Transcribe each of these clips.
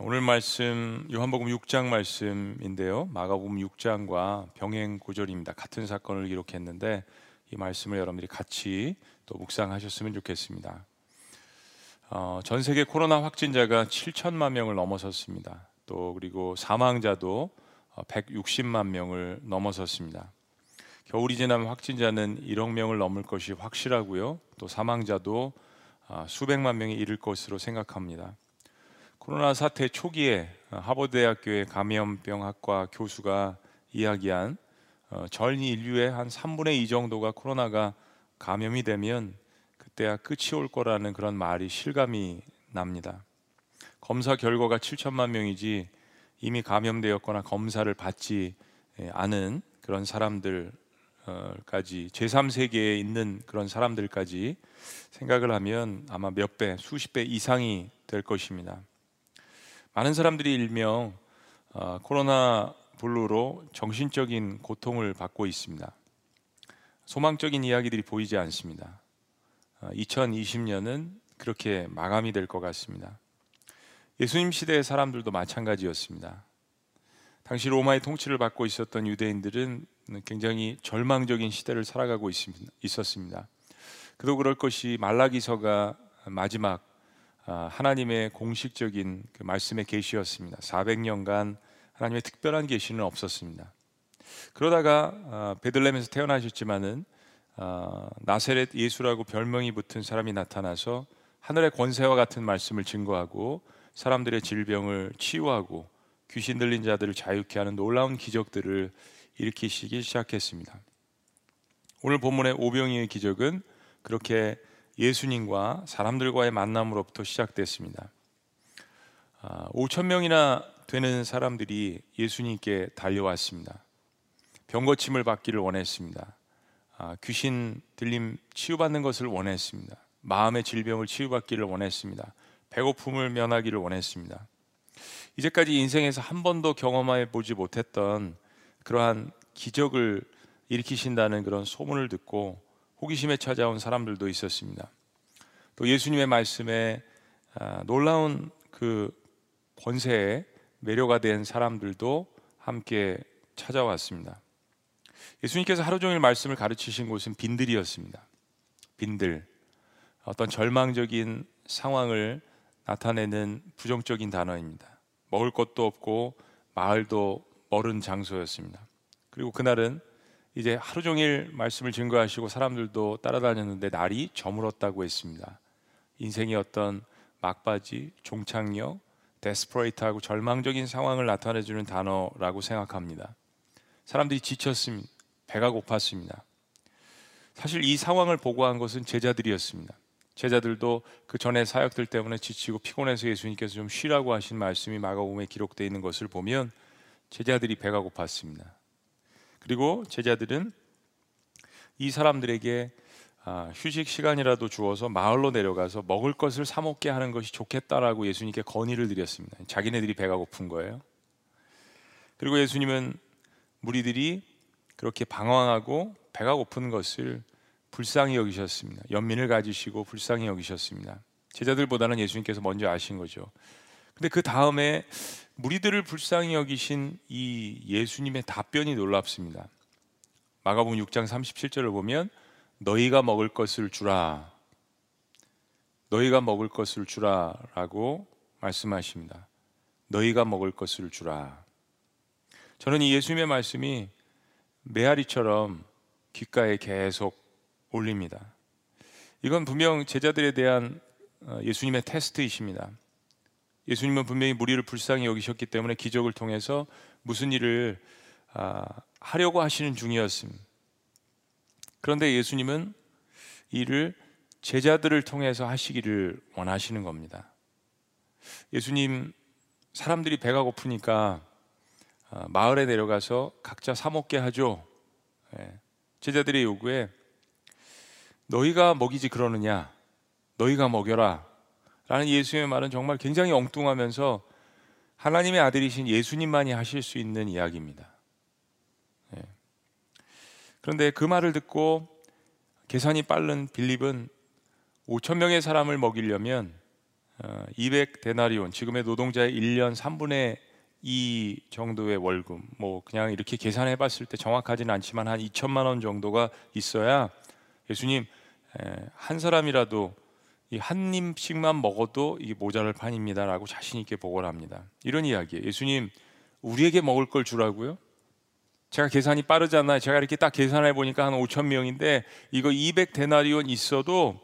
오늘 말씀 요한복음 6장 말씀인데요, 마가복음 6장과 병행 구절입니다. 같은 사건을 기록했는데 이 말씀을 여러분들이 같이 또 묵상하셨으면 좋겠습니다. 전 세계 코로나 확진자가 7천만 명을 넘어섰습니다. 또 그리고 사망자도 160만 명을 넘어섰습니다. 겨울이 지나면 확진자는 1억 명을 넘을 것이 확실하고요, 또 사망자도 수백만 명이 이를 것으로 생각합니다. 코로나 사태 초기에 하버드대학교의 감염병학과 교수가 이야기한 전 인류의 한 3분의 2 정도가 코로나가 감염이 되면 그때야 끝이 올 거라는 그런 말이 실감이 납니다. 검사 결과가 7천만 명이지 이미 감염되었거나 검사를 받지 않은 그런 사람들까지, 제3세계에 있는 그런 사람들까지 생각을 하면 아마 몇 배, 수십 배 이상이 될 것입니다. 많은 사람들이 일명 코로나 블루로 정신적인 고통을 받고 있습니다. 소망적인 이야기들이 보이지 않습니다. 2020년은 그렇게 마감이 될 것 같습니다. 예수님 시대의 사람들도 마찬가지였습니다. 당시 로마의 통치를 받고 있었던 유대인들은 굉장히 절망적인 시대를 살아가고 있었습니다. 그도 그럴 것이 말라기서가 마지막 하나님의 공식적인 그 말씀의 계시였습니다. 400년간 하나님의 특별한 계시는 없었습니다. 그러다가 베들레헴에서 태어나셨지만은 나세렛 예수라고 별명이 붙은 사람이 나타나서 하늘의 권세와 같은 말씀을 증거하고 사람들의 질병을 치유하고 귀신 들린 자들을 자유케 하는 놀라운 기적들을 일으키시기 시작했습니다. 오늘 본문의 오병이어의 기적은 그렇게 예수님과 사람들과의 만남으로부터 시작됐습니다. 5,000명이나 되는 사람들이 예수님께 달려왔습니다. 병고침을 받기를 원했습니다. 귀신 들림 치유받는 것을 원했습니다. 마음의 질병을 치유받기를 원했습니다. 배고픔을 면하기를 원했습니다. 이제까지 인생에서 한 번도 경험해 보지 못했던 그러한 기적을 일으키신다는 그런 소문을 듣고 호기심에 찾아온 사람들도 있었습니다. 또 예수님의 말씀에 놀라운 그 권세에 매료가 된 사람들도 함께 찾아왔습니다. 예수님께서 하루 종일 말씀을 가르치신 곳은 빈들이었습니다. 빈들, 어떤 절망적인 상황을 나타내는 부정적인 단어입니다. 먹을 것도 없고 마을도 멀은 장소였습니다. 그리고 그날은 이제 하루 종일 말씀을 증거하시고 사람들도 따라다녔는데 날이 저물었다고 했습니다. 인생의 어떤 막바지, 종착역, 데스퍼레이트하고 절망적인 상황을 나타내주는 단어라고 생각합니다. 사람들이 지쳤습니다. 배가 고팠습니다. 사실 이 상황을 보고한 것은 제자들이었습니다. 제자들도 그 전에 사역들 때문에 지치고 피곤해서 예수님께서 좀 쉬라고 하신 말씀이 마가복음에 기록되어 있는 것을 보면 제자들이 배가 고팠습니다. 그리고 제자들은 이 사람들에게 휴식 시간이라도 주어서 마을로 내려가서 먹을 것을 사 먹게 하는 것이 좋겠다라고 예수님께 건의를 드렸습니다. 자기네들이 배가 고픈 거예요. 그리고 예수님은 무리들이 그렇게 방황하고 배가 고픈 것을 불쌍히 여기셨습니다. 연민을 가지시고 불쌍히 여기셨습니다. 제자들보다는 예수님께서 먼저 아신 거죠. 근데 그 다음에 무리들을 불쌍히 여기신 이 예수님의 답변이 놀랍습니다. 마가복음 6장 37절을 보면 너희가 먹을 것을 주라, 너희가 먹을 것을 주라라고 말씀하십니다. 너희가 먹을 것을 주라. 저는 이 예수님의 말씀이 메아리처럼 귓가에 계속 올립니다. 이건 분명 제자들에 대한 예수님의 테스트이십니다. 예수님은 분명히 무리를 불쌍히 여기셨기 때문에 기적을 통해서 무슨 일을 하려고 하시는 중이었습니다. 그런데 예수님은 이를 제자들을 통해서 하시기를 원하시는 겁니다. 예수님, 사람들이 배가 고프니까 마을에 내려가서 각자 사 먹게 하죠. 제자들의 요구에 너희가 먹이지 그러느냐, 너희가 먹여라 라는 예수님의 말은 정말 굉장히 엉뚱하면서 하나님의 아들이신 예수님만이 하실 수 있는 이야기입니다. 그런데 그 말을 듣고 계산이 빠른 빌립은 5,000명의 사람을 먹이려면 200데나리온, 지금의 노동자의 1년 3분의 2 정도의 월급, 뭐 그냥 이렇게 계산해 봤을 때 정확하진 않지만 한 2천만 원 정도가 있어야 예수님 한 사람이라도 이 한 입씩만 먹어도 이게 모자랄 판입니다 라고 자신 있게 보고를 합니다. 이런 이야기예요. 예수님, 우리에게 먹을 걸 주라고요? 제가 계산이 빠르잖아요. 제가 이렇게 딱 계산해 보니까 한 5천 명인데 이거 200데나리온 있어도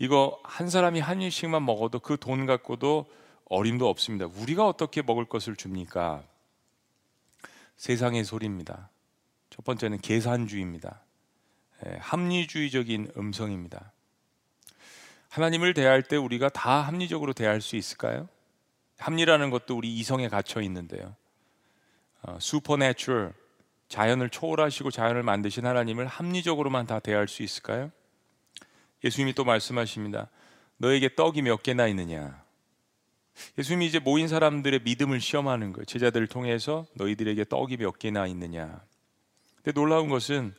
이거 한 사람이 한 입씩만 먹어도 그 돈 갖고도 어림도 없습니다. 우리가 어떻게 먹을 것을 줍니까? 세상의 소리입니다. 첫 번째는 계산주의입니다. 합리주의적인 음성입니다. 하나님을 대할 때 우리가 다 합리적으로 대할 수 있을까요? 합리라는 것도 우리 이성에 갇혀 있는데요. 슈퍼내추럴, 자연을 초월하시고 자연을 만드신 하나님을 합리적으로만 다 대할 수 있을까요? 예수님이 또 말씀하십니다. 너에게 떡이 몇 개나 있느냐? 예수님이 이제 모인 사람들의 믿음을 시험하는 거예요. 제자들을 통해서 너희들에게 떡이 몇 개나 있느냐. 근데 놀라운 것은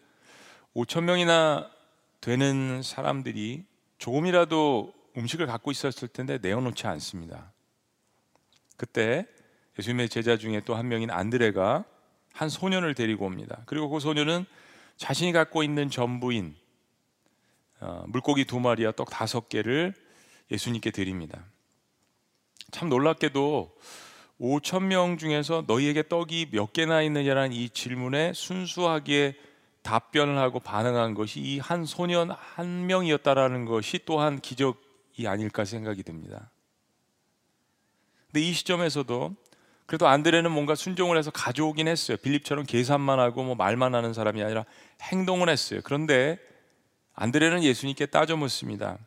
5천 명이나 되는 사람들이 조금이라도 음식을 갖고 있었을 텐데 내어놓지 않습니다. 그때 예수님의 제자 중에 또 한 명인 안드레가 한 소년을 데리고 옵니다. 그리고 그 소년은 자신이 갖고 있는 전부인 물고기 2마리와 떡 5개를 예수님께 드립니다. 참 놀랍게도 5,000명 중에서 너희에게 떡이 몇 개나 있느냐라는 이 질문에 순수하게 답변을 하고 반응한 것이 이 한 소년 한 명이었다라는 것이 또한 기적이 아닐까 생각이 듭니다. 근데 이 시점에서도 그래도 안드레는 뭔가 순종을 해서 가져오긴 했어요. 빌립처럼 계산만 하고 뭐 말만 하는 사람이 아니라 행동을 했어요. 그런데 안드레는 예수님께 따져 묻습니다.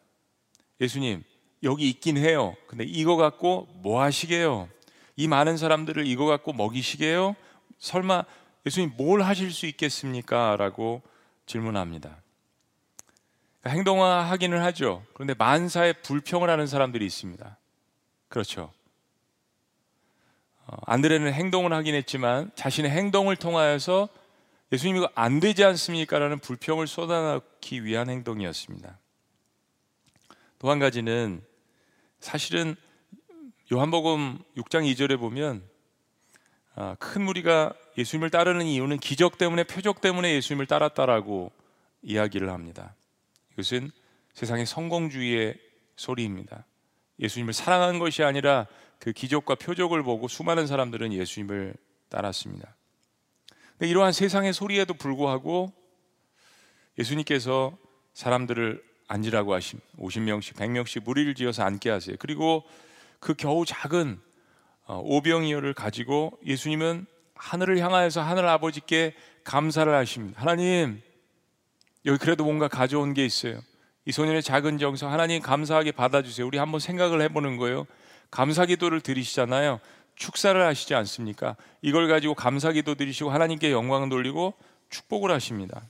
예수님, 여기 있긴 해요. 근데 이거 갖고 뭐 하시게요? 이 많은 사람들을 이거 갖고 먹이시게요? 설마 예수님 뭘 하실 수 있겠습니까? 라고 질문합니다. 행동화하기는 하죠. 그런데 만사에 불평을 하는 사람들이 있습니다. 그렇죠. 안드레는 행동을 하긴 했지만 자신의 행동을 통하여서 예수님 이거 안 되지 않습니까? 라는 불평을 쏟아넣기 위한 행동이었습니다. 또 한 가지는 사실은 요한복음 6장 2절에 보면 큰 무리가 예수님을 따르는 이유는 기적 때문에, 표적 때문에 예수님을 따랐다라고 이야기를 합니다. 이것은 세상의 성공주의의 소리입니다. 예수님을 사랑한 것이 아니라 그 기적과 표적을 보고 수많은 사람들은 예수님을 따랐습니다. 근데 이러한 세상의 소리에도 불구하고 예수님께서 사람들을 앉으라고 하심, 50명씩 100명씩 무리를 지어서 앉게 하세요. 그리고 그 겨우 작은 오병이어를 가지고 예수님은 하늘을 향하여서 하늘 아버지께 감사를 하십니다. 하나님, 여기 그래도 뭔가 가져온 게 있어요. 이 소년의 작은 정성, 하나님 감사하게 받아주세요. 우리 한번 생각을 해보는 거예요. 감사기도를 드리시잖아요. 축사를 하시지 않습니까? 이걸 가지고 감사기도 드리시고 하나님께 영광을 돌리고 축복을 하십니다.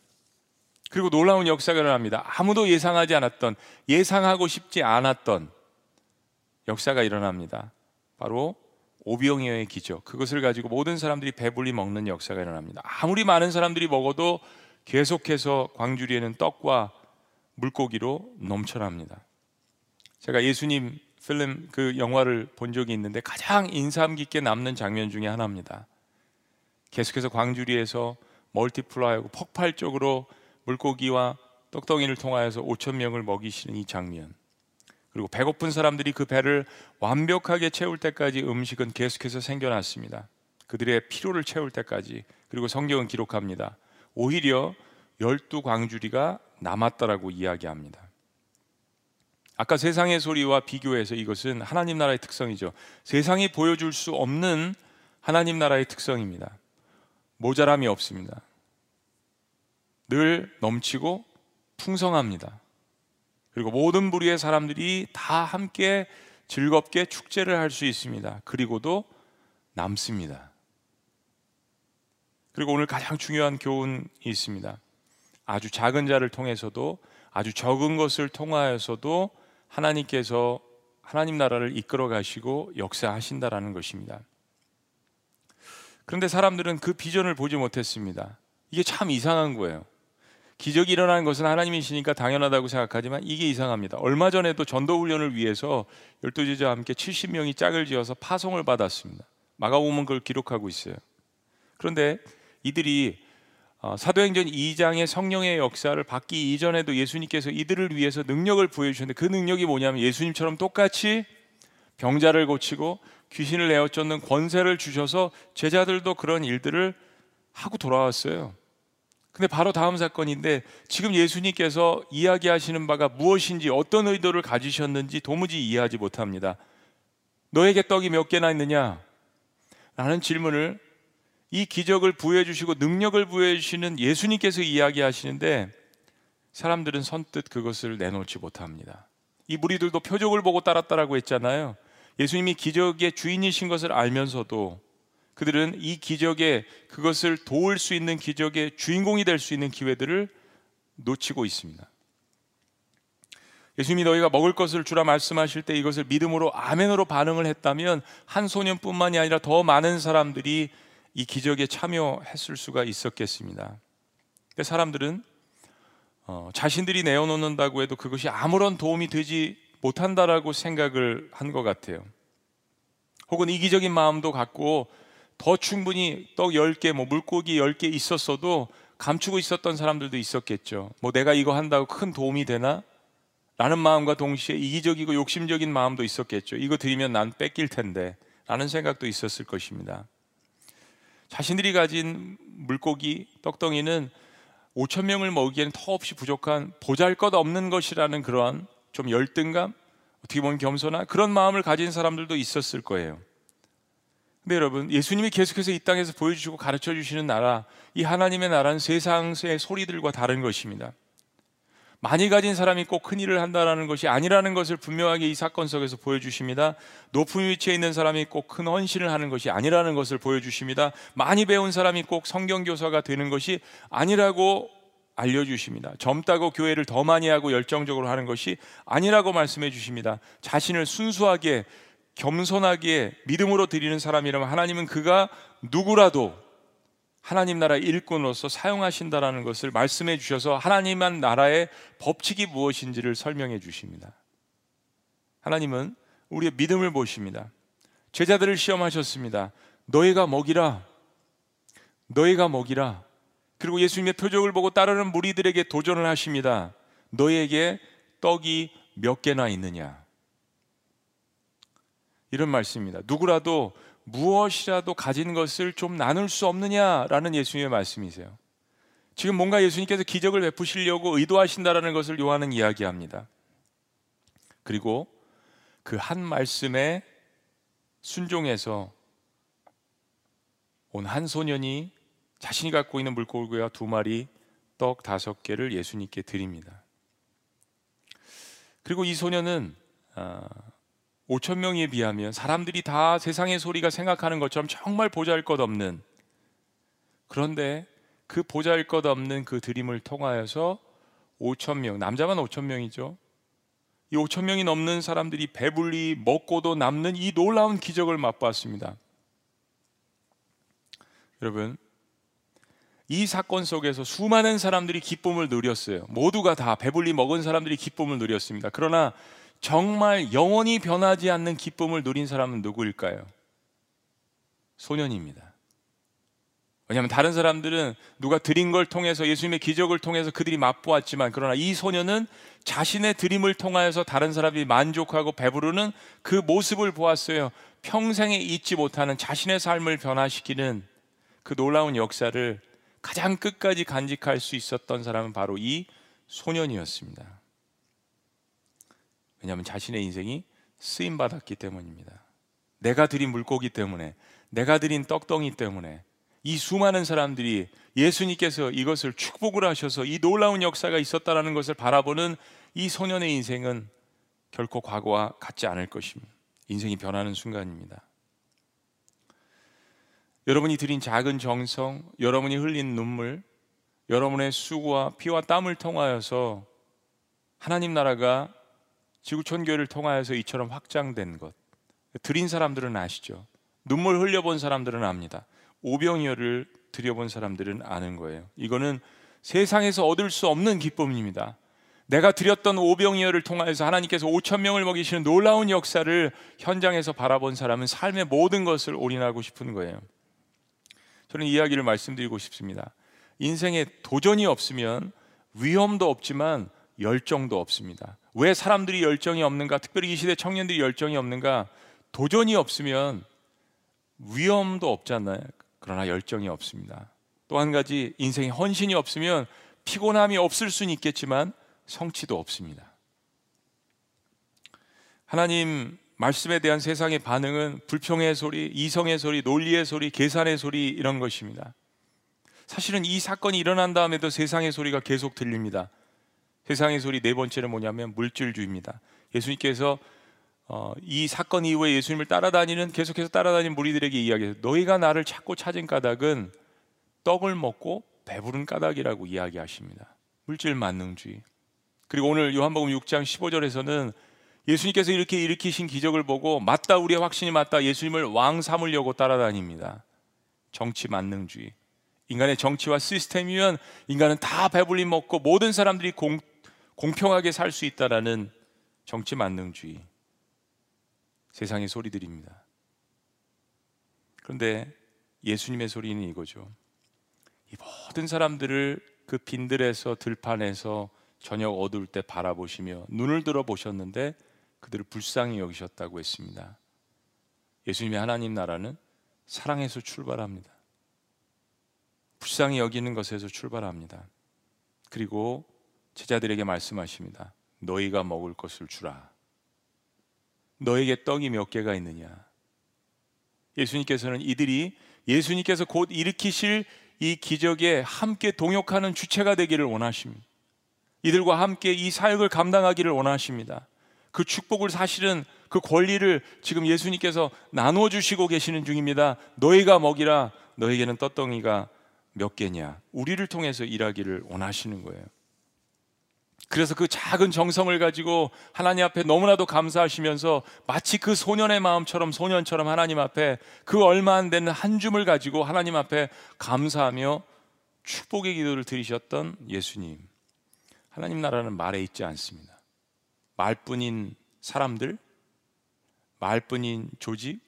그리고 놀라운 역사가 일어납니다. 아무도 예상하지 않았던, 예상하고 싶지 않았던 역사가 일어납니다. 바로 오병이어의 기적, 그것을 가지고 모든 사람들이 배불리 먹는 역사가 일어납니다. 아무리 많은 사람들이 먹어도 계속해서 광주리에는 떡과 물고기로 넘쳐납니다. 제가 예수님 필름 그 영화를 본 적이 있는데 가장 인상 깊게 남는 장면 중에 하나입니다. 계속해서 광주리에서 멀티플라이하고 폭발적으로 물고기와 떡덩이를 통하여서 5천 명을 먹이시는 이 장면, 그리고 배고픈 사람들이 그 배를 완벽하게 채울 때까지 음식은 계속해서 생겨났습니다. 그들의 필요를 채울 때까지. 그리고 성경은 기록합니다. 오히려 12광주리가 남았다라고 이야기합니다. 아까 세상의 소리와 비교해서 이것은 하나님 나라의 특성이죠. 세상이 보여줄 수 없는 하나님 나라의 특성입니다. 모자람이 없습니다. 늘 넘치고 풍성합니다. 그리고 모든 부류의 사람들이 다 함께 즐겁게 축제를 할 수 있습니다. 그리고도 남습니다. 그리고 오늘 가장 중요한 교훈이 있습니다. 아주 작은 자를 통해서도, 아주 적은 것을 통하여서도 하나님께서 하나님 나라를 이끌어 가시고 역사하신다라는 것입니다. 그런데 사람들은 그 비전을 보지 못했습니다. 이게 참 이상한 거예요. 기적이 일어나는 것은 하나님이시니까 당연하다고 생각하지만 이게 이상합니다. 얼마 전에도 전도훈련을 위해서 열두 제자와 함께 70명이 짝을 지어서 파송을 받았습니다. 마가복음은 그걸 기록하고 있어요. 그런데 이들이 사도행전 2장의 성령의 역사를 받기 이전에도 예수님께서 이들을 위해서 능력을 부여주셨는데, 그 능력이 뭐냐면 예수님처럼 똑같이 병자를 고치고 귀신을 내어쫓는 권세를 주셔서 제자들도 그런 일들을 하고 돌아왔어요. 근데 바로 다음 사건인데, 지금 예수님께서 이야기하시는 바가 무엇인지, 어떤 의도를 가지셨는지 도무지 이해하지 못합니다. 너에게 떡이 몇 개나 있느냐? 라는 질문을, 이 기적을 부여해 주시고 능력을 부여해 주시는 예수님께서 이야기하시는데 사람들은 선뜻 그것을 내놓지 못합니다. 이 무리들도 표적을 보고 따랐다라고 했잖아요. 예수님이 기적의 주인이신 것을 알면서도 그들은 이 기적에, 그것을 도울 수 있는 기적의 주인공이 될 수 있는 기회들을 놓치고 있습니다. 예수님이 너희가 먹을 것을 주라 말씀하실 때 이것을 믿음으로 아멘으로 반응을 했다면 한 소년뿐만이 아니라 더 많은 사람들이 이 기적에 참여했을 수가 있었겠습니다. 근데 사람들은 자신들이 내어놓는다고 해도 그것이 아무런 도움이 되지 못한다라고 생각을 한 것 같아요. 혹은 이기적인 마음도 갖고 더 충분히 떡 10개, 뭐 물고기 10개 있었어도 감추고 있었던 사람들도 있었겠죠. 뭐 내가 이거 한다고 큰 도움이 되나? 라는 마음과 동시에 이기적이고 욕심적인 마음도 있었겠죠. 이거 드리면 난 뺏길 텐데 라는 생각도 있었을 것입니다. 자신들이 가진 물고기, 떡덩이는 5천 명을 먹이기에는 터없이 부족한 보잘것없는 것이라는 그러한 좀 열등감, 어떻게 보면 겸손한 그런 마음을 가진 사람들도 있었을 거예요. 근데 여러분, 예수님이 계속해서 이 땅에서 보여주시고 가르쳐주시는 나라, 이 하나님의 나라는 세상의 소리들과 다른 것입니다. 많이 가진 사람이 꼭 큰일을 한다는 것이 아니라는 것을 분명하게 이 사건 속에서 보여주십니다. 높은 위치에 있는 사람이 꼭 큰 헌신을 하는 것이 아니라는 것을 보여주십니다. 많이 배운 사람이 꼭 성경교사가 되는 것이 아니라고 알려주십니다. 젊다고 교회를 더 많이 하고 열정적으로 하는 것이 아니라고 말씀해 주십니다. 자신을 순수하게, 겸손하게 믿음으로 드리는 사람이라면 하나님은 그가 누구라도 하나님 나라의 일꾼으로서 사용하신다라는 것을 말씀해 주셔서 하나님의 나라의 법칙이 무엇인지를 설명해 주십니다. 하나님은 우리의 믿음을 보십니다. 제자들을 시험하셨습니다. 너희가 먹이라, 너희가 먹이라. 그리고 예수님의 표적을 보고 따르는 무리들에게 도전을 하십니다. 너희에게 떡이 몇 개나 있느냐? 이런 말씀입니다. 누구라도 무엇이라도 가진 것을 좀 나눌 수 없느냐라는 예수님의 말씀이세요. 지금 뭔가 예수님께서 기적을 베푸시려고 의도하신다라는 것을 요한은 이야기합니다. 그리고 그 한 말씀에 순종해서 온 한 소년이 자신이 갖고 있는 물고기와 2마리, 떡 5개를 예수님께 드립니다. 그리고 이 소년은 5천 명에 비하면 사람들이 다 세상의 소리가 생각하는 것처럼 정말 보잘것없는, 그런데 그 보잘것없는 그 드림을 통하여서 5천 명, 남자만 5천 명이죠. 이 5천 명이 넘는 사람들이 배불리 먹고도 남는 이 놀라운 기적을 맛봤습니다. 여러분, 이 사건 속에서 수많은 사람들이 기쁨을 누렸어요. 모두가 다 배불리 먹은 사람들이 기쁨을 누렸습니다. 그러나 정말 영원히 변하지 않는 기쁨을 누린 사람은 누구일까요? 소년입니다. 왜냐하면 다른 사람들은 누가 드린 걸 통해서, 예수님의 기적을 통해서 그들이 맛보았지만, 그러나 이 소년은 자신의 드림을 통하여서 다른 사람이 만족하고 배부르는 그 모습을 보았어요. 평생에 잊지 못하는, 자신의 삶을 변화시키는 그 놀라운 역사를 가장 끝까지 간직할 수 있었던 사람은 바로 이 소년이었습니다. 왜냐하면 자신의 인생이 쓰임받았기 때문입니다. 내가 드린 물고기 때문에, 내가 드린 떡덩이 때문에 이 수많은 사람들이 예수님께서 이것을 축복을 하셔서 이 놀라운 역사가 있었다라는 것을 바라보는 이 소년의 인생은 결코 과거와 같지 않을 것입니다. 인생이 변하는 순간입니다. 여러분이 드린 작은 정성, 여러분이 흘린 눈물, 여러분의 수고와 피와 땀을 통하여서 하나님 나라가 지구촌교회를 통하여서 이처럼 확장된 것, 드린 사람들은 아시죠? 눈물 흘려본 사람들은 압니다. 오병이어를 드려본 사람들은 아는 거예요. 이거는 세상에서 얻을 수 없는 기쁨입니다. 내가 드렸던 오병이어를 통해서 하나님께서 5,000명을 먹이시는 놀라운 역사를 현장에서 바라본 사람은 삶의 모든 것을 올인하고 싶은 거예요. 저는 이야기를 말씀드리고 싶습니다. 인생에 도전이 없으면 위험도 없지만 열정도 없습니다. 왜 사람들이 열정이 없는가? 특별히 이 시대 청년들이 열정이 없는가? 도전이 없으면 위험도 없잖아요. 그러나 열정이 없습니다. 또 한 가지, 인생에 헌신이 없으면 피곤함이 없을 수는 있겠지만 성취도 없습니다. 하나님 말씀에 대한 세상의 반응은 불평의 소리, 이성의 소리, 논리의 소리, 계산의 소리, 이런 것입니다. 사실은 이 사건이 일어난 다음에도 세상의 소리가 계속 들립니다. 세상의 소리 네 번째는 뭐냐면 물질주의입니다. 예수님께서 이 사건 이후에 예수님을 계속해서 따라다니는 무리들에게 이야기해서 너희가 나를 찾고 찾은 까닭은 떡을 먹고 배부른 까닭이라고 이야기하십니다. 물질 만능주의. 그리고 오늘 요한복음 6장 15절에서는 예수님께서 이렇게 일으키신 기적을 보고 맞다, 우리의 확신이 맞다, 예수님을 왕 삼으려고 따라다닙니다. 정치 만능주의. 인간의 정치와 시스템이면 인간은 다 배불리 먹고 모든 사람들이 공평하게 살 수 있다라는 정치 만능주의. 세상의 소리들입니다. 그런데 예수님의 소리는 이거죠. 이 모든 사람들을 그 빈들에서, 들판에서 저녁 어두울 때 바라보시며 눈을 들어보셨는데 그들을 불쌍히 여기셨다고 했습니다. 예수님의 하나님 나라는 사랑에서 출발합니다. 불쌍히 여기는 것에서 출발합니다. 그리고 제자들에게 말씀하십니다. 너희가 먹을 것을 주라. 너에게 떡이 몇 개가 있느냐? 예수님께서는 이들이 예수님께서 곧 일으키실 이 기적에 함께 동역하는 주체가 되기를 원하십니다. 이들과 함께 이 사역을 감당하기를 원하십니다. 그 축복을, 사실은 그 권리를 지금 예수님께서 나눠주시고 계시는 중입니다. 너희가 먹이라. 너에게는 떡덩이가 몇 개냐? 우리를 통해서 일하기를 원하시는 거예요. 그래서 그 작은 정성을 가지고 하나님 앞에 너무나도 감사하시면서 마치 그 소년의 마음처럼, 소년처럼 하나님 앞에 그 얼마 안 되는 한 줌을 가지고 하나님 앞에 감사하며 축복의 기도를 드리셨던 예수님. 하나님 나라는 말에 있지 않습니다. 말뿐인 사람들, 말뿐인 조직,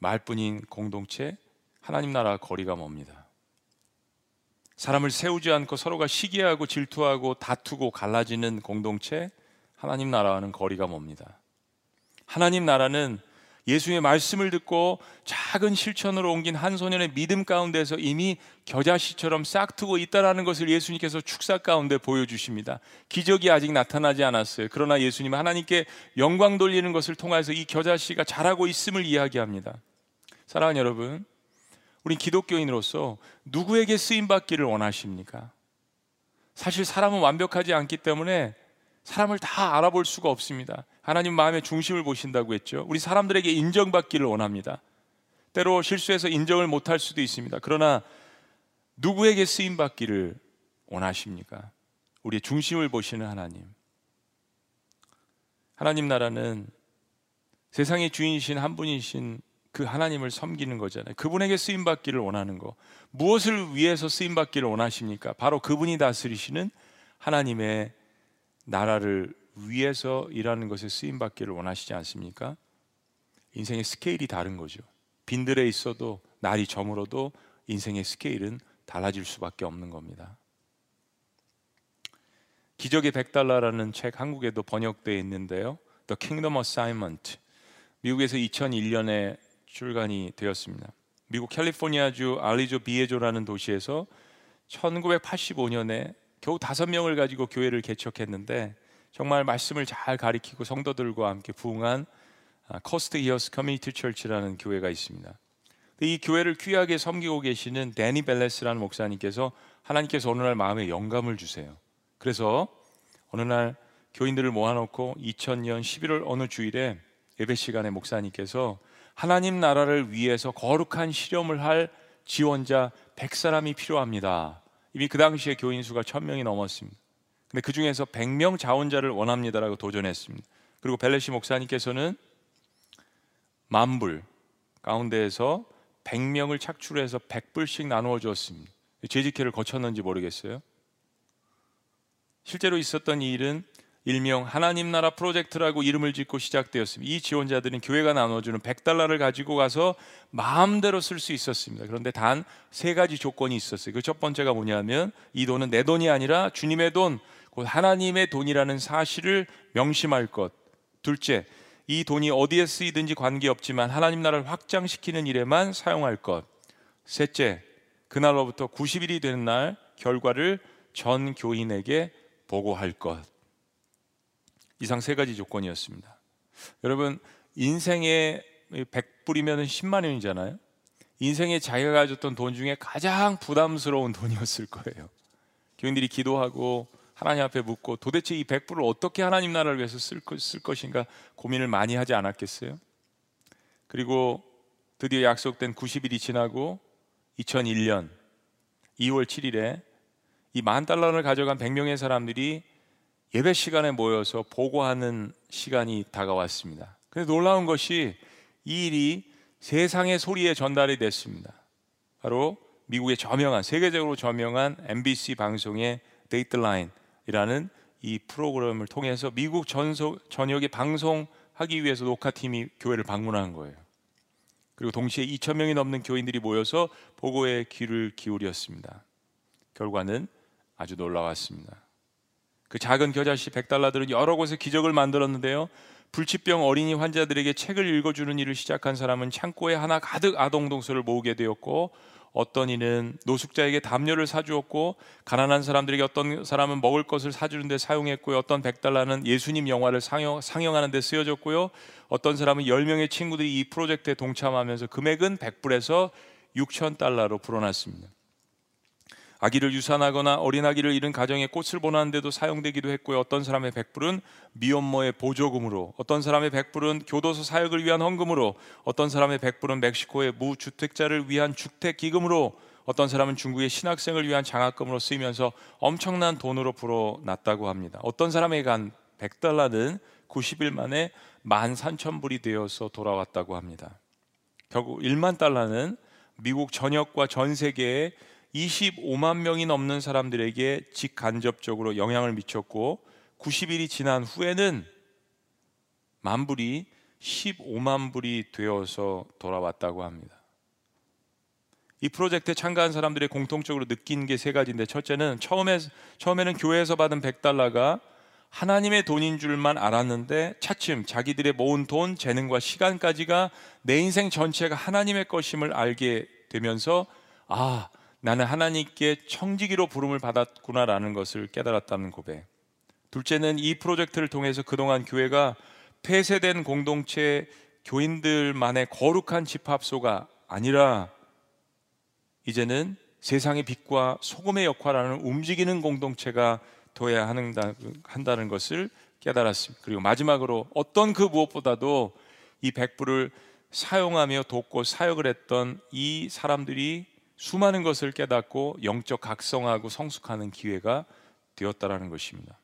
말뿐인 공동체, 하나님 나라와 거리가 멉니다. 사람을 세우지 않고 서로가 시기하고 질투하고 다투고 갈라지는 공동체, 하나님 나라와는 거리가 멉니다. 하나님 나라는 예수의 말씀을 듣고 작은 실천으로 옮긴 한 소년의 믿음 가운데서 이미 겨자씨처럼 싹트고 있다라는 것을 예수님께서 축사 가운데 보여주십니다. 기적이 아직 나타나지 않았어요. 그러나 예수님은 하나님께 영광 돌리는 것을 통해서 이 겨자씨가 자라고 있음을 이야기합니다. 사랑하는 여러분, 우리 기독교인으로서 누구에게 쓰임받기를 원하십니까? 사실 사람은 완벽하지 않기 때문에 사람을 다 알아볼 수가 없습니다. 하나님 마음의 중심을 보신다고 했죠. 우리 사람들에게 인정받기를 원합니다. 때로 실수해서 인정을 못할 수도 있습니다. 그러나 누구에게 쓰임받기를 원하십니까? 우리의 중심을 보시는 하나님. 하나님 나라는 세상의 주인이신 한 분이신 그 하나님을 섬기는 거잖아요. 그분에게 쓰임받기를 원하는 거. 무엇을 위해서 쓰임받기를 원하십니까? 바로 그분이 다스리시는 하나님의 나라를 위해서 일하는 것에 쓰임받기를 원하시지 않습니까? 인생의 스케일이 다른 거죠. 빈들에 있어도, 날이 저물어도 인생의 스케일은 달라질 수밖에 없는 겁니다. 기적의 $100라는 책, 한국에도 번역되어 있는데요. The Kingdom Assignment, 미국에서 2001년에 출간이 되었습니다. 미국 캘리포니아주 알리조 비에조라는 도시에서 1985년에 겨우 5명을 가지고 교회를 개척했는데, 정말 말씀을 잘 가리키고 성도들과 함께 부흥한 커스트 히어스 커뮤니티 철치라는 교회가 있습니다. 이 교회를 귀하게 섬기고 계시는 데니 벨레스라는 목사님께서, 하나님께서 어느 날 마음에 영감을 주세요. 그래서 어느 날 교인들을 모아놓고 2000년 11월 어느 주일에 예배 시간에 목사님께서 하나님 나라를 위해서 거룩한 실험을 할 지원자 100사람이 필요합니다. 이미 그 당시에 교인 수가 1000명이 넘었습니다. 근데 그 중에서 100명 자원자를 원합니다라고 도전했습니다. 그리고 벨레시 목사님께서는 10,000불 가운데에서 100명을 착출해서 100불씩 나누어 주었습니다. 재직회를 거쳤는지 모르겠어요. 실제로 있었던 이 일은 일명 하나님 나라 프로젝트라고 이름을 짓고 시작되었습니다. 이 지원자들은 교회가 나눠주는 $100를 가지고 가서 마음대로 쓸 수 있었습니다. 그런데 단 세 가지 조건이 있었어요. 그 첫 번째가 뭐냐면 이 돈은 내 돈이 아니라 주님의 돈, 곧 하나님의 돈이라는 사실을 명심할 것. 둘째, 이 돈이 어디에 쓰이든지 관계없지만 하나님 나라를 확장시키는 일에만 사용할 것. 셋째, 그날로부터 90일이 되는 날 결과를 전 교인에게 보고할 것. 이상 세 가지 조건이었습니다. 여러분, 인생에 100불이면 10만 원이잖아요. 인생에 자기가 가졌던 돈 중에 가장 부담스러운 돈이었을 거예요. 교인들이 기도하고 하나님 앞에 묻고 도대체 이 100불을 어떻게 하나님 나라를 위해서 쓸 것인가 고민을 많이 하지 않았겠어요? 그리고 드디어 약속된 90일이 지나고 2001년 2월 7일에 이 $10,000를 가져간 100명의 사람들이 예배 시간에 모여서 보고하는 시간이 다가왔습니다. 근데 놀라운 것이 이 일이 세상의 소리에 전달이 됐습니다. 바로 미국의 세계적으로 저명한 MBC 방송의 데이트라인이라는 이 프로그램을 통해서 미국 전역에 방송하기 위해서 녹화팀이 교회를 방문한 거예요. 그리고 동시에 2,000명이 넘는 교인들이 모여서 보고에 귀를 기울였습니다. 결과는 아주 놀라웠습니다. 그 작은 겨자씨 $100들은 여러 곳에 기적을 만들었는데요. 불치병 어린이 환자들에게 책을 읽어주는 일을 시작한 사람은 창고에 하나 가득 아동 동서를 모으게 되었고, 어떤 이는 노숙자에게 담요를 사주었고, 가난한 사람들에게 어떤 사람은 먹을 것을 사주는 데 사용했고요. 어떤 $100는 예수님 영화를 상영하는 데 쓰여졌고요. 어떤 사람은 10명의 친구들이 이 프로젝트에 동참하면서 금액은 100불에서 $6,000로 불어났습니다. 아기를 유산하거나 어린아기를 잃은 가정에 꽃을 보내는데도 사용되기도 했고요. 어떤 사람의 $100은 미혼모의 보조금으로, 어떤 사람의 $100은 교도소 사역을 위한 헌금으로, 어떤 사람의 $100은 멕시코의 무주택자를 위한 주택기금으로, 어떤 사람은 중국의 신학생을 위한 장학금으로 쓰이면서 엄청난 돈으로 불어났다고 합니다. 어떤 사람에게 간 $100는 90일 만에 13,000불이 되어서 돌아왔다고 합니다. 결국 $10,000는 미국 전역과 전 세계에 25만 명이 넘는 사람들에게 직간접적으로 영향을 미쳤고, 90일이 지난 후에는 10,000불이 15만 불이 되어서 돌아왔다고 합니다. 이 프로젝트에 참가한 사람들이 공통적으로 느낀 게 세 가지인데, 첫째는 처음에는 교회에서 받은 $100가 하나님의 돈인 줄만 알았는데 차츰 자기들의 모은 돈, 재능과 시간까지가 내 인생 전체가 하나님의 것임을 알게 되면서 나는 하나님께 청지기로 부름을 받았구나라는 것을 깨달았다는 고백. 둘째는 이 프로젝트를 통해서 그동안 교회가 폐쇄된 공동체, 교인들만의 거룩한 집합소가 아니라 이제는 세상의 빛과 소금의 역할하는 움직이는 공동체가 되어야 한다는 것을 깨달았습니다. 그리고 마지막으로 어떤 그 무엇보다도 이 $100를 사용하며 돕고 사역을 했던 이 사람들이 수많은 것을 깨닫고 영적 각성하고 성숙하는 기회가 되었다라는 것입니다.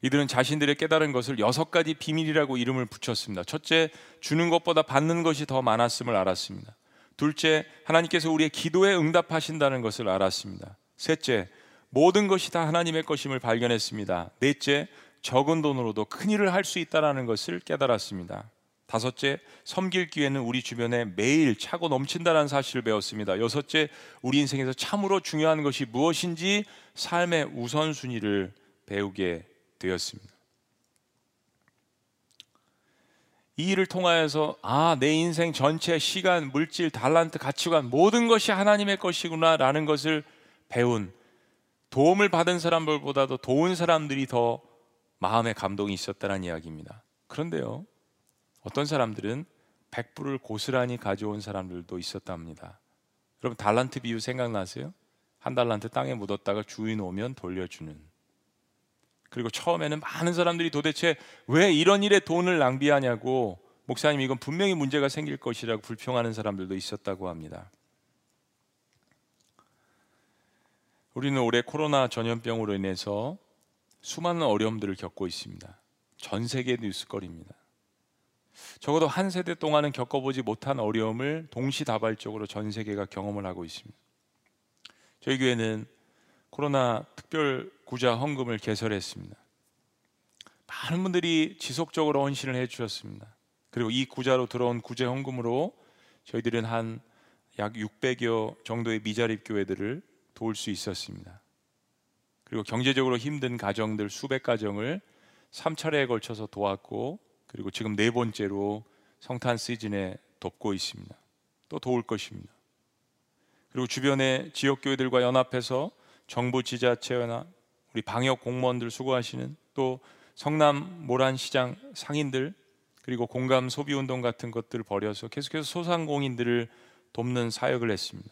이들은 자신들의 깨달은 것을 6가지 비밀이라고 이름을 붙였습니다. 첫째, 주는 것보다 받는 것이 더 많았음을 알았습니다. 둘째, 하나님께서 우리의 기도에 응답하신다는 것을 알았습니다. 셋째, 모든 것이 다 하나님의 것임을 발견했습니다. 넷째, 적은 돈으로도 큰 일을 할 수 있다는 것을 깨달았습니다. 다섯째, 섬길 기회는 우리 주변에 매일 차고 넘친다는 사실을 배웠습니다. 여섯째, 우리 인생에서 참으로 중요한 것이 무엇인지 삶의 우선순위를 배우게 되었습니다. 이 일을 통하여서 내 인생 전체 시간, 물질, 달란트, 가치관 모든 것이 하나님의 것이구나 라는 것을 배운, 도움을 받은 사람들보다도 도운 사람들이 더 마음에 감동이 있었다는 이야기입니다. 그런데요, 어떤 사람들은 $100를 고스란히 가져온 사람들도 있었답니다. 여러분, 달란트 비유 생각나세요? 한 달란트 땅에 묻었다가 주인 오면 돌려주는. 그리고 처음에는 많은 사람들이 도대체 왜 이런 일에 돈을 낭비하냐고, 목사님 이건 분명히 문제가 생길 것이라고 불평하는 사람들도 있었다고 합니다. 우리는 올해 코로나 전염병으로 인해서 수많은 어려움들을 겪고 있습니다. 전 세계 뉴스거리입니다. 적어도 한 세대 동안은 겪어보지 못한 어려움을 동시다발적으로 전 세계가 경험을 하고 있습니다. 저희 교회는 코로나 특별 구자 헌금을 개설했습니다. 많은 분들이 지속적으로 헌신을 해주셨습니다. 그리고 이 구자로 들어온 구제 헌금으로 저희들은 한 약 600여 정도의 미자립 교회들을 도울 수 있었습니다. 그리고 경제적으로 힘든 가정들 수백 가정을 3차례에 걸쳐서 도왔고, 그리고 지금 네 번째로 성탄 시즌에 돕고 있습니다. 또 도울 것입니다. 그리고 주변의 지역교회들과 연합해서 정부 지자체나 우리 방역 공무원들 수고하시는, 또 성남 모란시장 상인들, 그리고 공감 소비운동 같은 것들을 벌여서 계속해서 소상공인들을 돕는 사역을 했습니다.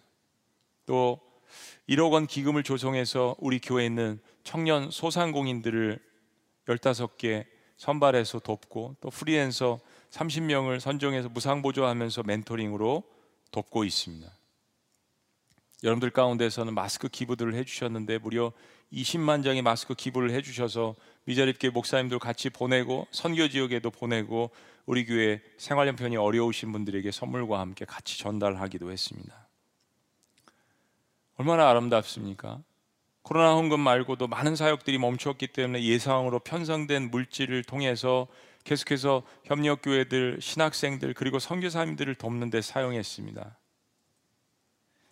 또 1억 원 기금을 조성해서 우리 교회에 있는 청년 소상공인들을 15개 선발해서 돕고, 또 프리랜서 30명을 선정해서 무상보조하면서 멘토링으로 돕고 있습니다. 여러분들 가운데서는 마스크 기부들을 해주셨는데 무려 20만 장의 마스크 기부를 해주셔서 미자립교회 목사님들 같이 보내고, 선교지역에도 보내고, 우리 교회 생활 형편이 어려우신 분들에게 선물과 함께 같이 전달하기도 했습니다. 얼마나 아름답습니까? 코로나 헌금 말고도 많은 사역들이 멈추었기 때문에 예상으로 편성된 물질을 통해서 계속해서 협력교회들, 신학생들, 그리고 선교사님들을 돕는 데 사용했습니다.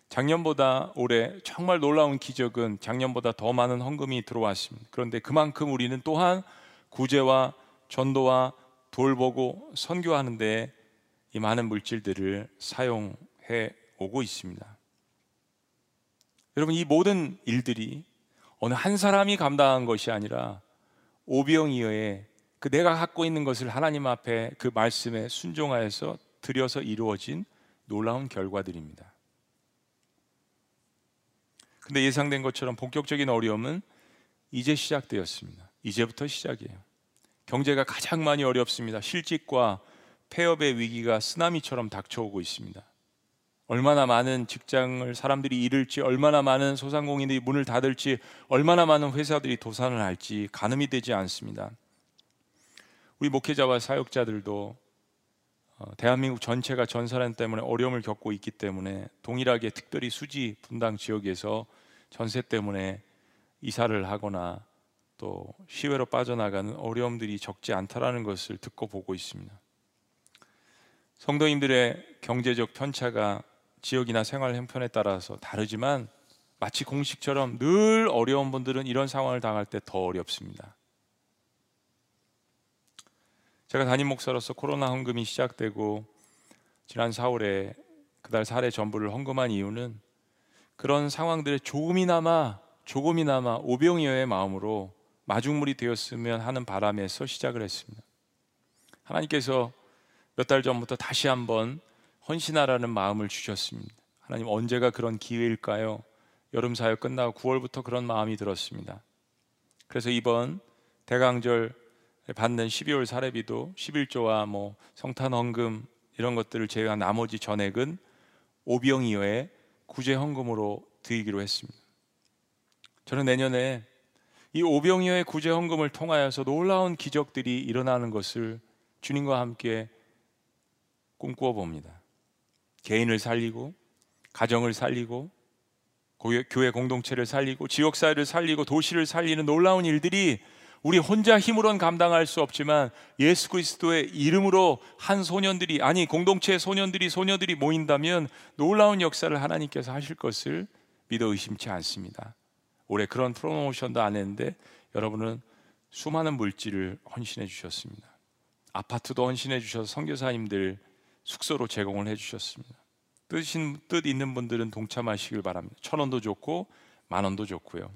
작년보다 올해 정말 놀라운 기적은 작년보다 더 많은 헌금이 들어왔습니다. 그런데 그만큼 우리는 또한 구제와 전도와 돌보고 선교하는 데 이 많은 물질들을 사용해 오고 있습니다. 여러분, 이 모든 일들이 어느 한 사람이 감당한 것이 아니라 오병이어의 그 내가 갖고 있는 것을 하나님 앞에 그 말씀에 순종하여서 드려서 이루어진 놀라운 결과들입니다. 근데 예상된 것처럼 본격적인 어려움은 이제 시작되었습니다. 이제부터 시작이에요. 경제가 가장 많이 어렵습니다. 실직과 폐업의 위기가 쓰나미처럼 닥쳐오고 있습니다. 얼마나 많은 직장을 사람들이 잃을지, 얼마나 많은 소상공인들이 문을 닫을지, 얼마나 많은 회사들이 도산을 할지 가늠이 되지 않습니다. 우리 목회자와 사역자들도 대한민국 전체가 전사란 때문에 어려움을 겪고 있기 때문에 동일하게 특별히 수지 분당 지역에서 전세 때문에 이사를 하거나 또 시외로 빠져나가는 어려움들이 적지 않다라는 것을 듣고 보고 있습니다. 성도님들의 경제적 편차가 지역이나 생활 형편에 따라서 다르지만 마치 공식처럼 늘 어려운 분들은 이런 상황을 당할 때 더 어렵습니다. 제가 담임 목사로서 코로나 헌금이 시작되고 지난 4월에 그달 사례 전부를 헌금한 이유는 그런 상황들에 조금이나마 오병이어의 마음으로 마중물이 되었으면 하는 바람에서 시작을 했습니다. 하나님께서 몇 달 전부터 다시 한번 헌신하라는 마음을 주셨습니다. 하나님, 언제가 그런 기회일까요? 여름 사역 끝나고 9월부터 그런 마음이 들었습니다. 그래서 이번 대강절 받는 12월 사례비도 11조와 성탄 헌금 이런 것들을 제외한 나머지 전액은 오병이어의 구제 헌금으로 드리기로 했습니다. 저는 내년에 이 오병이어의 구제 헌금을 통하여서 놀라운 기적들이 일어나는 것을 주님과 함께 꿈꾸어 봅니다. 개인을 살리고, 가정을 살리고, 교회 공동체를 살리고, 지역사회를 살리고, 도시를 살리는 놀라운 일들이 우리 혼자 힘으로는 감당할 수 없지만 예수 그리스도의 이름으로 한 소년들이, 아니 공동체의 소년들이, 소녀들이 모인다면 놀라운 역사를 하나님께서 하실 것을 믿어 의심치 않습니다. 올해 그런 프로모션도 안 했는데 여러분은 수많은 물질을 헌신해 주셨습니다. 아파트도 헌신해 주셔서 선교사님들 숙소로 제공을 해 주셨습니다. 뜻 있는 분들은 동참하시길 바랍니다. 1,000원도 좋고 10,000원도 좋고요.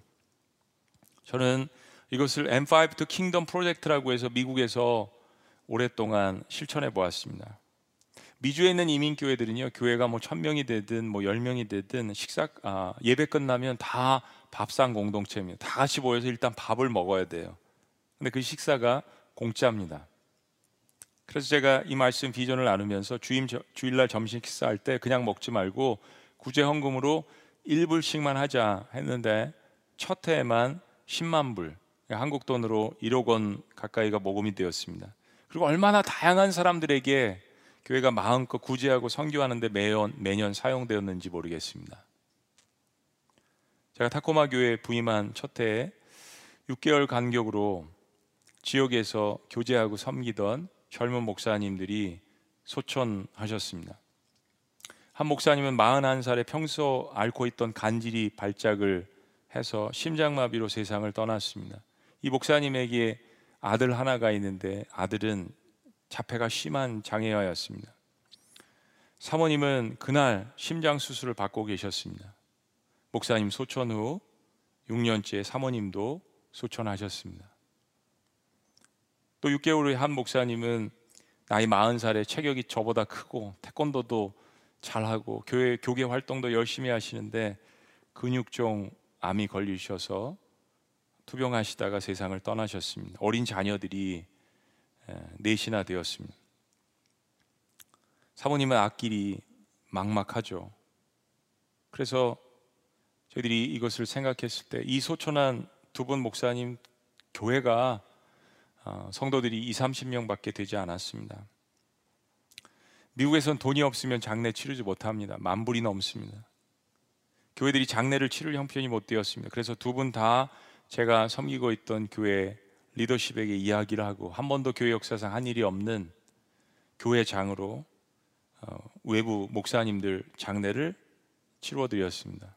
저는 이것을 M5 to Kingdom 프로젝트라고 해서 미국에서 오랫동안 실천해 보았습니다. 미주에 있는 이민교회들은요, 교회가 1,000명이 되든 10명이 되든 예배 끝나면 다 밥상 공동체입니다. 다 같이 모여서 일단 밥을 먹어야 돼요. 근데 그 식사가 공짜입니다. 그래서 제가 이 말씀 비전을 나누면서 주일날 점심 식사할 때 그냥 먹지 말고 구제 헌금으로 1불씩만 하자 했는데 첫 해에만 10만 불, 한국 돈으로 1억 원 가까이가 모금이 되었습니다. 그리고 얼마나 다양한 사람들에게 교회가 마음껏 구제하고 선교하는데 매년 사용되었는지 모르겠습니다. 제가 타코마 교회에 부임한 첫 해에 6개월 간격으로 지역에서 교제하고 섬기던 젊은 목사님들이 소천하셨습니다. 한 목사님은 41살에 평소 앓고 있던 간질이 발작을 해서 심장마비로 세상을 떠났습니다. 이 목사님에게 아들 하나가 있는데 아들은 자폐가 심한 장애아였습니다. 사모님은 그날 심장 수술을 받고 계셨습니다. 목사님 소천 후 6년째 사모님도 소천하셨습니다. 또 6개월 후에 한 목사님은 나이 40살에 체격이 저보다 크고 태권도도 잘하고 교회 활동도 열심히 하시는데 근육종 암이 걸리셔서 투병하시다가 세상을 떠나셨습니다. 어린 자녀들이 넷이나 되었습니다. 사모님은 앞길이 막막하죠. 그래서 저희들이 이것을 생각했을 때 이 소천한 두 분 목사님 교회가 성도들이 20-30명밖에 되지 않았습니다. 미국에선 돈이 없으면 장례 치르지 못합니다. 10,000불이 넘습니다. 교회들이 장례를 치를 형편이 못 되었습니다. 그래서 두 분 다 제가 섬기고 있던 교회 리더십에게 이야기를 하고 한 번도 교회 역사상 한 일이 없는 교회장으로 외부 목사님들 장례를 치러드렸습니다.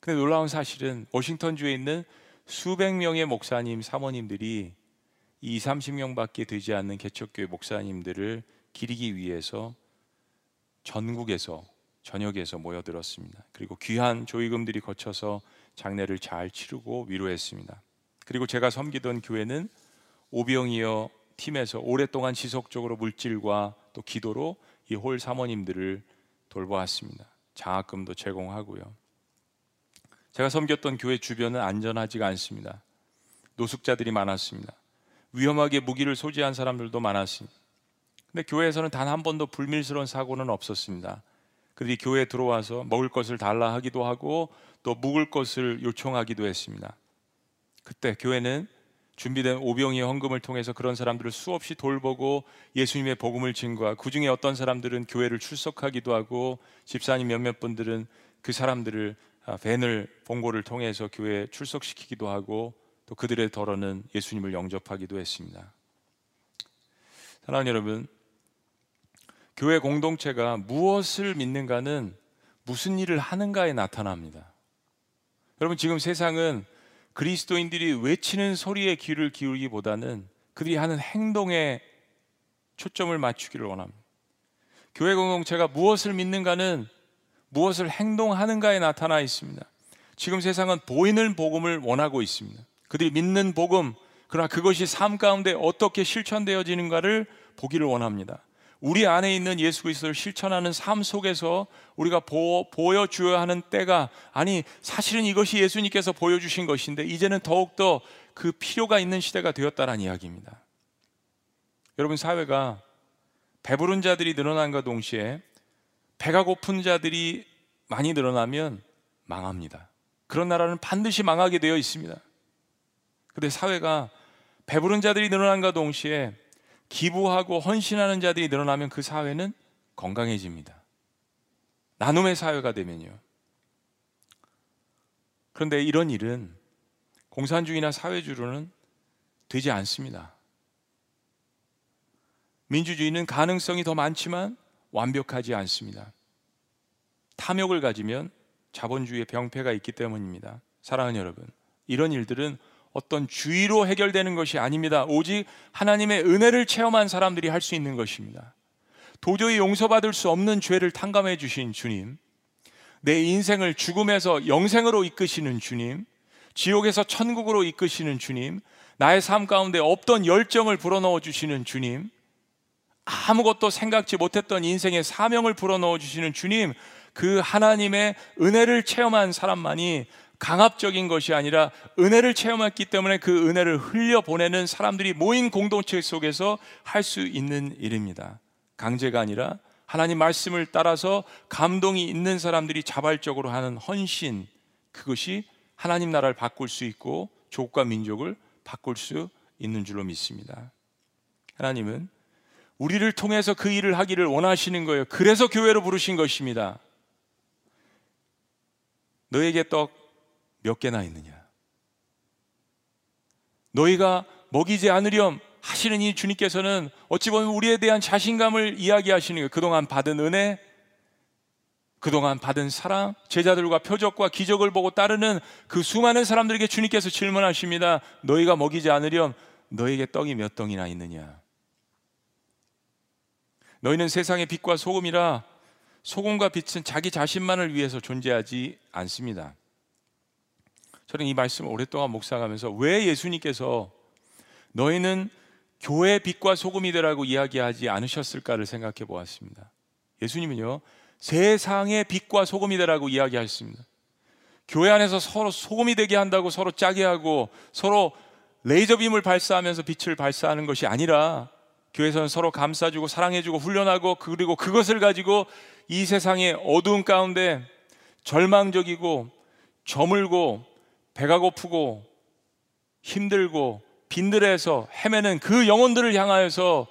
근데 놀라운 사실은 워싱턴주에 있는 수백 명의 목사님, 사모님들이 20-30명밖에 되지 않는 개척교회 목사님들을 기리기 위해서 전국에서 전역에서 모여들었습니다. 그리고 귀한 조의금들이 거쳐서 장례를 잘 치르고 위로했습니다. 그리고 제가 섬기던 교회는 오병이어 팀에서 오랫동안 지속적으로 물질과 또 기도로 이 홀 사모님들을 돌보았습니다. 장학금도 제공하고요. 제가 섬겼던 교회 주변은 안전하지가 않습니다. 노숙자들이 많았습니다. 위험하게 무기를 소지한 사람들도 많았습니다. 근데 교회에서는 단 한 번도 불밀스러운 사고는 없었습니다. 그들이 교회에 들어와서 먹을 것을 달라 하기도 하고 또 묵을 것을 요청하기도 했습니다. 그때 교회는 준비된 오병이어 헌금을 통해서 그런 사람들을 수없이 돌보고 예수님의 복음을 증거하고 그 중에 어떤 사람들은 교회를 출석하기도 하고 집사님 몇몇 분들은 그 사람들을 밴을 봉고를 통해서 교회에 출석시키기도 하고 또 그들의 덜어는 예수님을 영접하기도 했습니다. 사랑하는 여러분, 교회 공동체가 무엇을 믿는가는 무슨 일을 하는가에 나타납니다. 여러분, 지금 세상은 그리스도인들이 외치는 소리에 귀를 기울기보다는 그들이 하는 행동에 초점을 맞추기를 원합니다. 교회 공동체가 무엇을 믿는가는 무엇을 행동하는가에 나타나 있습니다. 지금 세상은 보이는 복음을 원하고 있습니다. 그들이 믿는 복음, 그러나 그것이 삶 가운데 어떻게 실천되어지는가를 보기를 원합니다. 우리 안에 있는 예수 그리스도를 실천하는 삶 속에서 우리가 보여줘야 하는 때가, 아니 사실은 이것이 예수님께서 보여주신 것인데 이제는 더욱더 그 필요가 있는 시대가 되었다는 이야기입니다. 여러분, 사회가 배부른 자들이 늘어난과 동시에 배가 고픈 자들이 많이 늘어나면 망합니다. 그런 나라는 반드시 망하게 되어 있습니다. 그런데 사회가 배부른 자들이 늘어난과 동시에 기부하고 헌신하는 자들이 늘어나면 그 사회는 건강해집니다. 나눔의 사회가 되면요. 그런데 이런 일은 공산주의나 사회주의로는 되지 않습니다. 민주주의는 가능성이 더 많지만 완벽하지 않습니다. 탐욕을 가지면 자본주의의 병폐가 있기 때문입니다. 사랑하는 여러분, 이런 일들은 어떤 주의로 해결되는 것이 아닙니다. 오직 하나님의 은혜를 체험한 사람들이 할 수 있는 것입니다. 도저히 용서받을 수 없는 죄를 탕감해 주신 주님, 내 인생을 죽음에서 영생으로 이끄시는 주님, 지옥에서 천국으로 이끄시는 주님, 나의 삶 가운데 없던 열정을 불어넣어 주시는 주님, 아무것도 생각지 못했던 인생의 사명을 불어넣어 주시는 주님, 그 하나님의 은혜를 체험한 사람만이 강압적인 것이 아니라 은혜를 체험했기 때문에 그 은혜를 흘려보내는 사람들이 모인 공동체 속에서 할 수 있는 일입니다. 강제가 아니라 하나님 말씀을 따라서 감동이 있는 사람들이 자발적으로 하는 헌신, 그것이 하나님 나라를 바꿀 수 있고 조국과 민족을 바꿀 수 있는 줄로 믿습니다. 하나님은 우리를 통해서 그 일을 하기를 원하시는 거예요. 그래서 교회로 부르신 것입니다. 너에게 떡 몇 개나 있느냐? 너희가 먹이지 않으렴 하시는 이 주님께서는 어찌 보면 우리에 대한 자신감을 이야기하시는 거예요. 그동안 받은 은혜, 그동안 받은 사랑, 제자들과 표적과 기적을 보고 따르는 그 수많은 사람들에게 주님께서 질문하십니다. 너희가 먹이지 않으렴 너희에게 떡이 몇 덩이나 있느냐? 너희는 세상의 빛과 소금이라 소금과 빛은 자기 자신만을 위해서 존재하지 않습니다. 저는 이 말씀을 오랫동안 묵상하면서 왜 예수님께서 너희는 교회의 빛과 소금이 되라고 이야기하지 않으셨을까를 생각해 보았습니다. 예수님은요, 세상의 빛과 소금이 되라고 이야기하셨습니다. 교회 안에서 서로 소금이 되게 한다고 서로 짜게 하고 서로 레이저빔을 발사하면서 빛을 발사하는 것이 아니라 교회에서는 서로 감싸주고 사랑해주고 훈련하고 그리고 그것을 가지고 이 세상의 어두운 가운데 절망적이고 저물고 배가 고프고 힘들고 빈들에서 헤매는 그 영혼들을 향하여서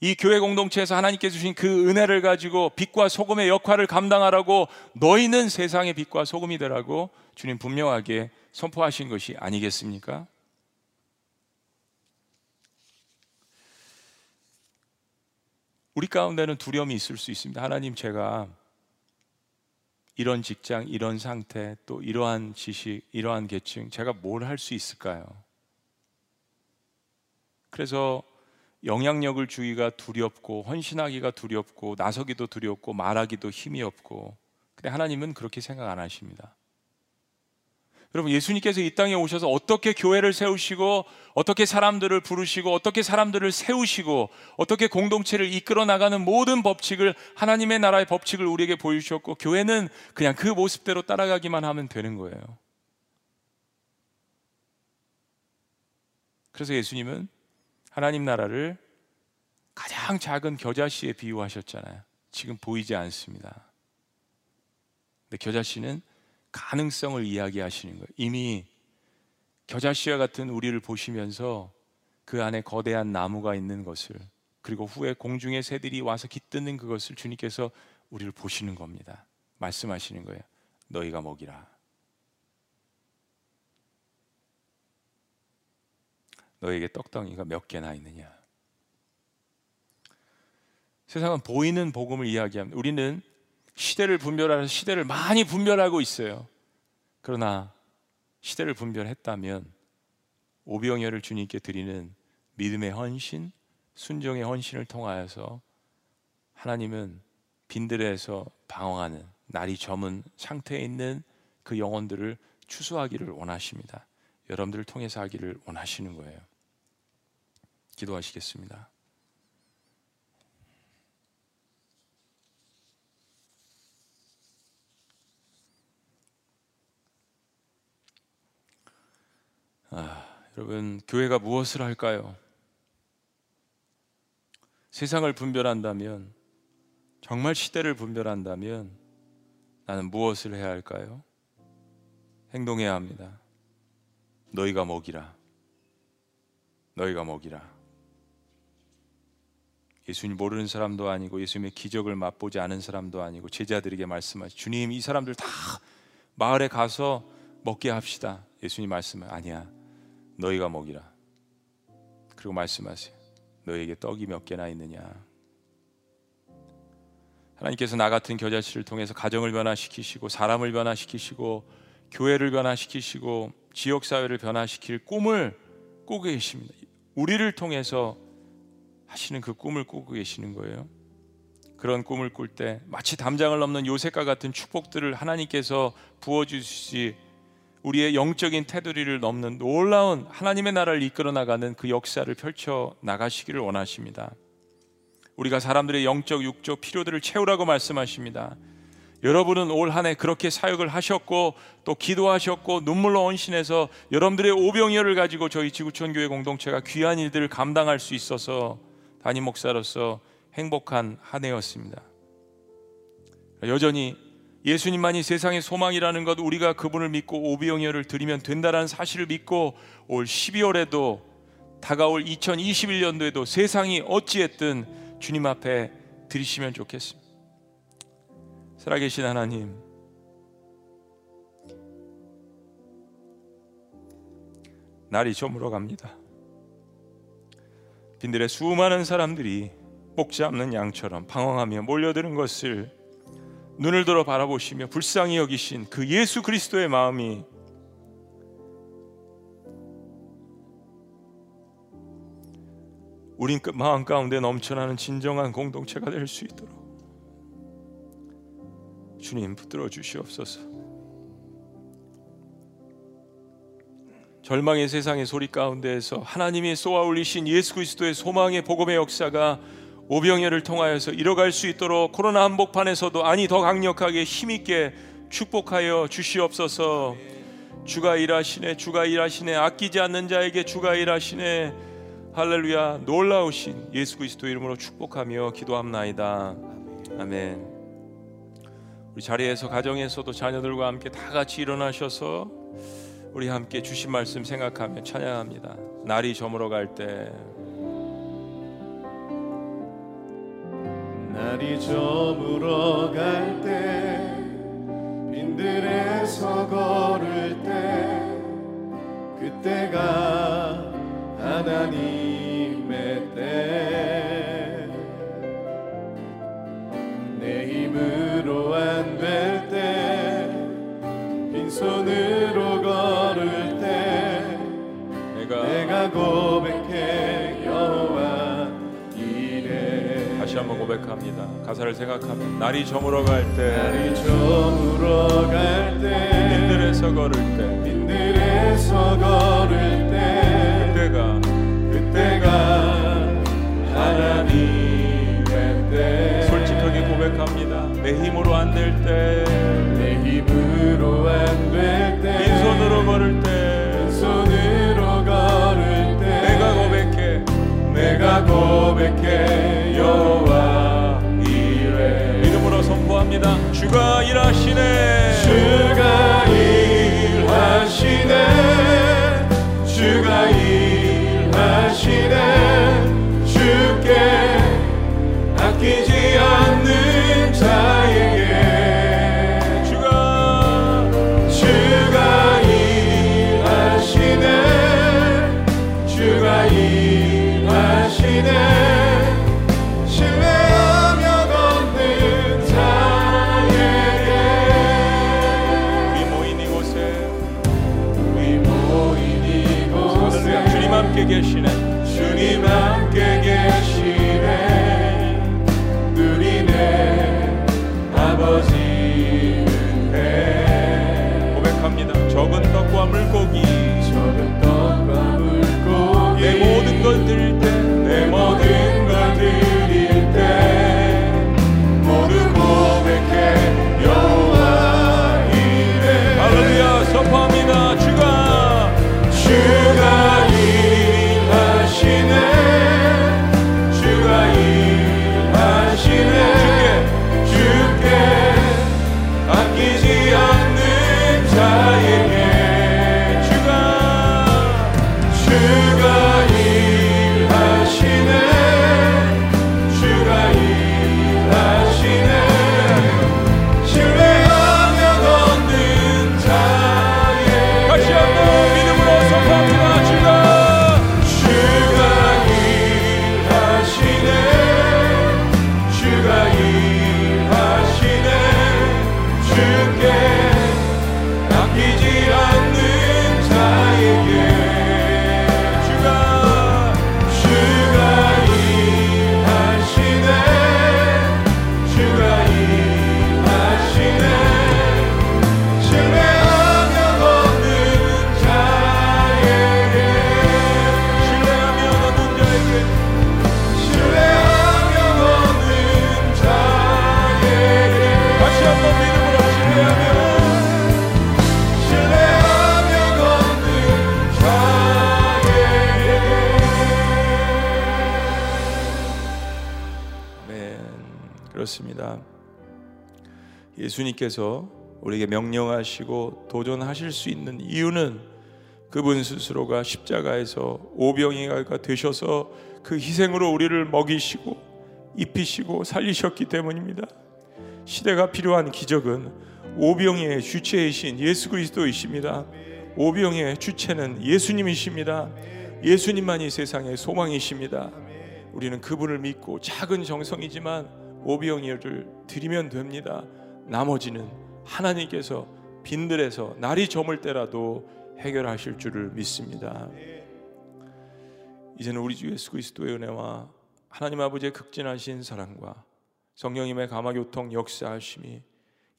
이 교회 공동체에서 하나님께서 주신 그 은혜를 가지고 빛과 소금의 역할을 감당하라고 너희는 세상의 빛과 소금이 되라고 주님 분명하게 선포하신 것이 아니겠습니까? 우리 가운데는 두려움이 있을 수 있습니다. 하나님, 제가 이런 직장, 이런 상태, 또 이러한 지식, 이러한 계층, 제가 뭘 할 수 있을까요? 그래서 영향력을 주기가 두렵고 헌신하기가 두렵고 나서기도 두렵고 말하기도 힘이 없고. 근데 하나님은 그렇게 생각 안 하십니다. 여러분, 예수님께서 이 땅에 오셔서 어떻게 교회를 세우시고 어떻게 사람들을 부르시고 어떻게 사람들을 세우시고 어떻게 공동체를 이끌어 나가는 모든 법칙을, 하나님의 나라의 법칙을 우리에게 보여주셨고 교회는 그냥 그 모습대로 따라가기만 하면 되는 거예요. 그래서 예수님은 하나님 나라를 가장 작은 겨자씨에 비유하셨잖아요. 지금 보이지 않습니다. 근데 겨자씨는 가능성을 이야기하시는 거예요. 이미 겨자씨와 같은 우리를 보시면서 그 안에 거대한 나무가 있는 것을, 그리고 후에 공중의 새들이 와서 깃드는 그것을 주님께서 우리를 보시는 겁니다. 말씀하시는 거예요. 너희가 먹이라. 너에게 떡덩이가 몇 개나 있느냐? 세상은 보이는 복음을 이야기합니다. 우리는 시대를 분별하면서 시대를 많이 분별하고 있어요. 그러나 시대를 분별했다면 오병이어를 주님께 드리는 믿음의 헌신, 순종의 헌신을 통하여서 하나님은 빈들에서 방황하는, 날이 저문 상태에 있는 그 영혼들을 추수하기를 원하십니다. 여러분들을 통해서 하기를 원하시는 거예요. 기도하시겠습니다. 여러분, 교회가 무엇을 할까요? 세상을 분별한다면, 정말 시대를 분별한다면 나는 무엇을 해야 할까요? 행동해야 합니다. 너희가 먹이라. 너희가 먹이라. 예수님 모르는 사람도 아니고 예수님의 기적을 맛보지 않은 사람도 아니고 제자들에게 말씀하시죠. 주님, 이 사람들 다 마을에 가서 먹게 합시다. 예수님 말씀은 아니야. 너희가 먹이라. 그리고 말씀하세요. 너희에게 떡이 몇 개나 있느냐? 하나님께서 나 같은 겨자씨를 통해서 가정을 변화시키시고 사람을 변화시키시고 교회를 변화시키시고 지역사회를 변화시킬 꿈을 꾸고 계십니다. 우리를 통해서 하시는 그 꿈을 꾸고 계시는 거예요. 그런 꿈을 꿀 때 마치 담장을 넘는 요셉과 같은 축복들을 하나님께서 부어주시지, 우리의 영적인 테두리를 넘는 놀라운 하나님의 나라를 이끌어 나가는 그 역사를 펼쳐 나가시기를 원하십니다. 우리가 사람들의 영적, 육적 필요들을 채우라고 말씀하십니다. 여러분은 올 한 해 그렇게 사역을 하셨고 또 기도하셨고 눈물로 헌신해서 여러분들의 오병이어를 가지고 저희 지구촌교회 공동체가 귀한 일들을 감당할 수 있어서 담임 목사로서 행복한 한 해였습니다. 여전히 예수님만이 세상의 소망이라는 것, 우리가 그분을 믿고 오병이어를 드리면 된다는 사실을 믿고 올 12월에도 다가올 2021년도에도 세상이 어찌했든 주님 앞에 드리시면 좋겠습니다. 살아계신 하나님, 날이 저물어 갑니다. 빈들의 수많은 사람들이 목지 않는 양처럼 방황하며 몰려드는 것을 눈을 들어 바라보시며 불쌍히 여기신 그 예수 그리스도의 마음이 우린 마음 가운데 넘쳐나는 진정한 공동체가 될 수 있도록 주님 붙들어 주시옵소서. 절망의 세상의 소리 가운데에서 하나님이 쏘아올리신 예수 그리스도의 소망의 복음의 역사가 오병이어를 통하여서 이뤄갈 수 있도록 코로나 한복판에서도 아니 더 강력하게 힘있게 축복하여 주시옵소서. 주가 일하시네, 주가 일하시네, 아끼지 않는 자에게 주가 일하시네. 할렐루야. 놀라우신 예수 그리스도 이름으로 축복하며 기도합나이다. 아멘. 우리 자리에서 가정에서도 자녀들과 함께 다 같이 일어나셔서 우리 함께 주신 말씀 생각하며 찬양합니다. 날이 저물어 갈 때, 날이 저물어 갈 때, 빈들에서 걸을 때, 그때가 하나님의 때, 내 힘으로 안 될 때, 빈손으로 걸을 때, 내가 고백해 여호와 이래. 다시 한번 고백합니다. 가사를 생각하면 날이 저물어 갈 때, 날이 저물어 갈 때, 빈들에서 걸을 때, 빈들에서 걸을 때, 그때가 하나님의 때. 솔직하게 고백합니다. 내 힘으로 안 될 때, 내 힘으로 안 될 때, 빈손으로 걸을 때, 빈손으로 걸을 때, 내가 고백해, 내가 고백해 여호와 이래. 믿음으로 선포합니다. 주가 일하시네, 주가 일하시네, 주가 일하시네, 하시네. 주께 아끼지 않는 자에게 주가 일하시네, 주가 일하시네. 계시네. 주님 함께 계시네. 누리네 아버지 은혜. 고백합니다. 적은 떡과 물고기, 적은 떡과 물고기, 내 모든 걸 드릴 때, 내 모든 걸 드릴 때, 모두 고백해 여호와 이래. 할렐루야. 선포합니다. 주가 주가 일하시네, 주께 아끼지 않는 자에게 주가 일하시네, 주가 일하시네, 신뢰하며 걷는 자에게. 다시 한번 믿음으로 선포합니다. 주가 그렇습니다. 예수님께서 우리에게 명령하시고 도전하실 수 있는 이유는 그분 스스로가 십자가에서 오병이어가 되셔서 그 희생으로 우리를 먹이시고 입히시고 살리셨기 때문입니다. 시대가 필요한 기적은 오병이어의 주체이신 예수 그리스도이십니다. 오병이어의 주체는 예수님이십니다. 예수님만이 세상의 소망이십니다. 우리는 그분을 믿고 작은 정성이지만 오병이어를 드리면 됩니다. 나머지는 하나님께서 빈들에서 날이 저물 때라도 해결하실 줄을 믿습니다. 이제는 우리 주 예수 그리스도의 은혜와 하나님 아버지의 극진하신 사랑과 성령님의 감화교통 역사하심이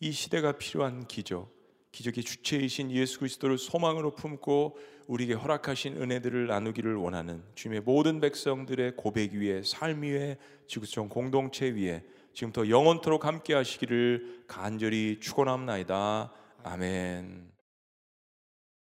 이 시대가 필요한 기적의 주체이신 예수 그리스도를 소망으로 품고 우리에게 허락하신 은혜들을 나누기를 원하는 주님의 모든 백성들의 고백 위에, 삶 위에, 지구촌 공동체 위에 지금부터 영원토록 함께 하시기를 간절히 축원합니다. 아멘.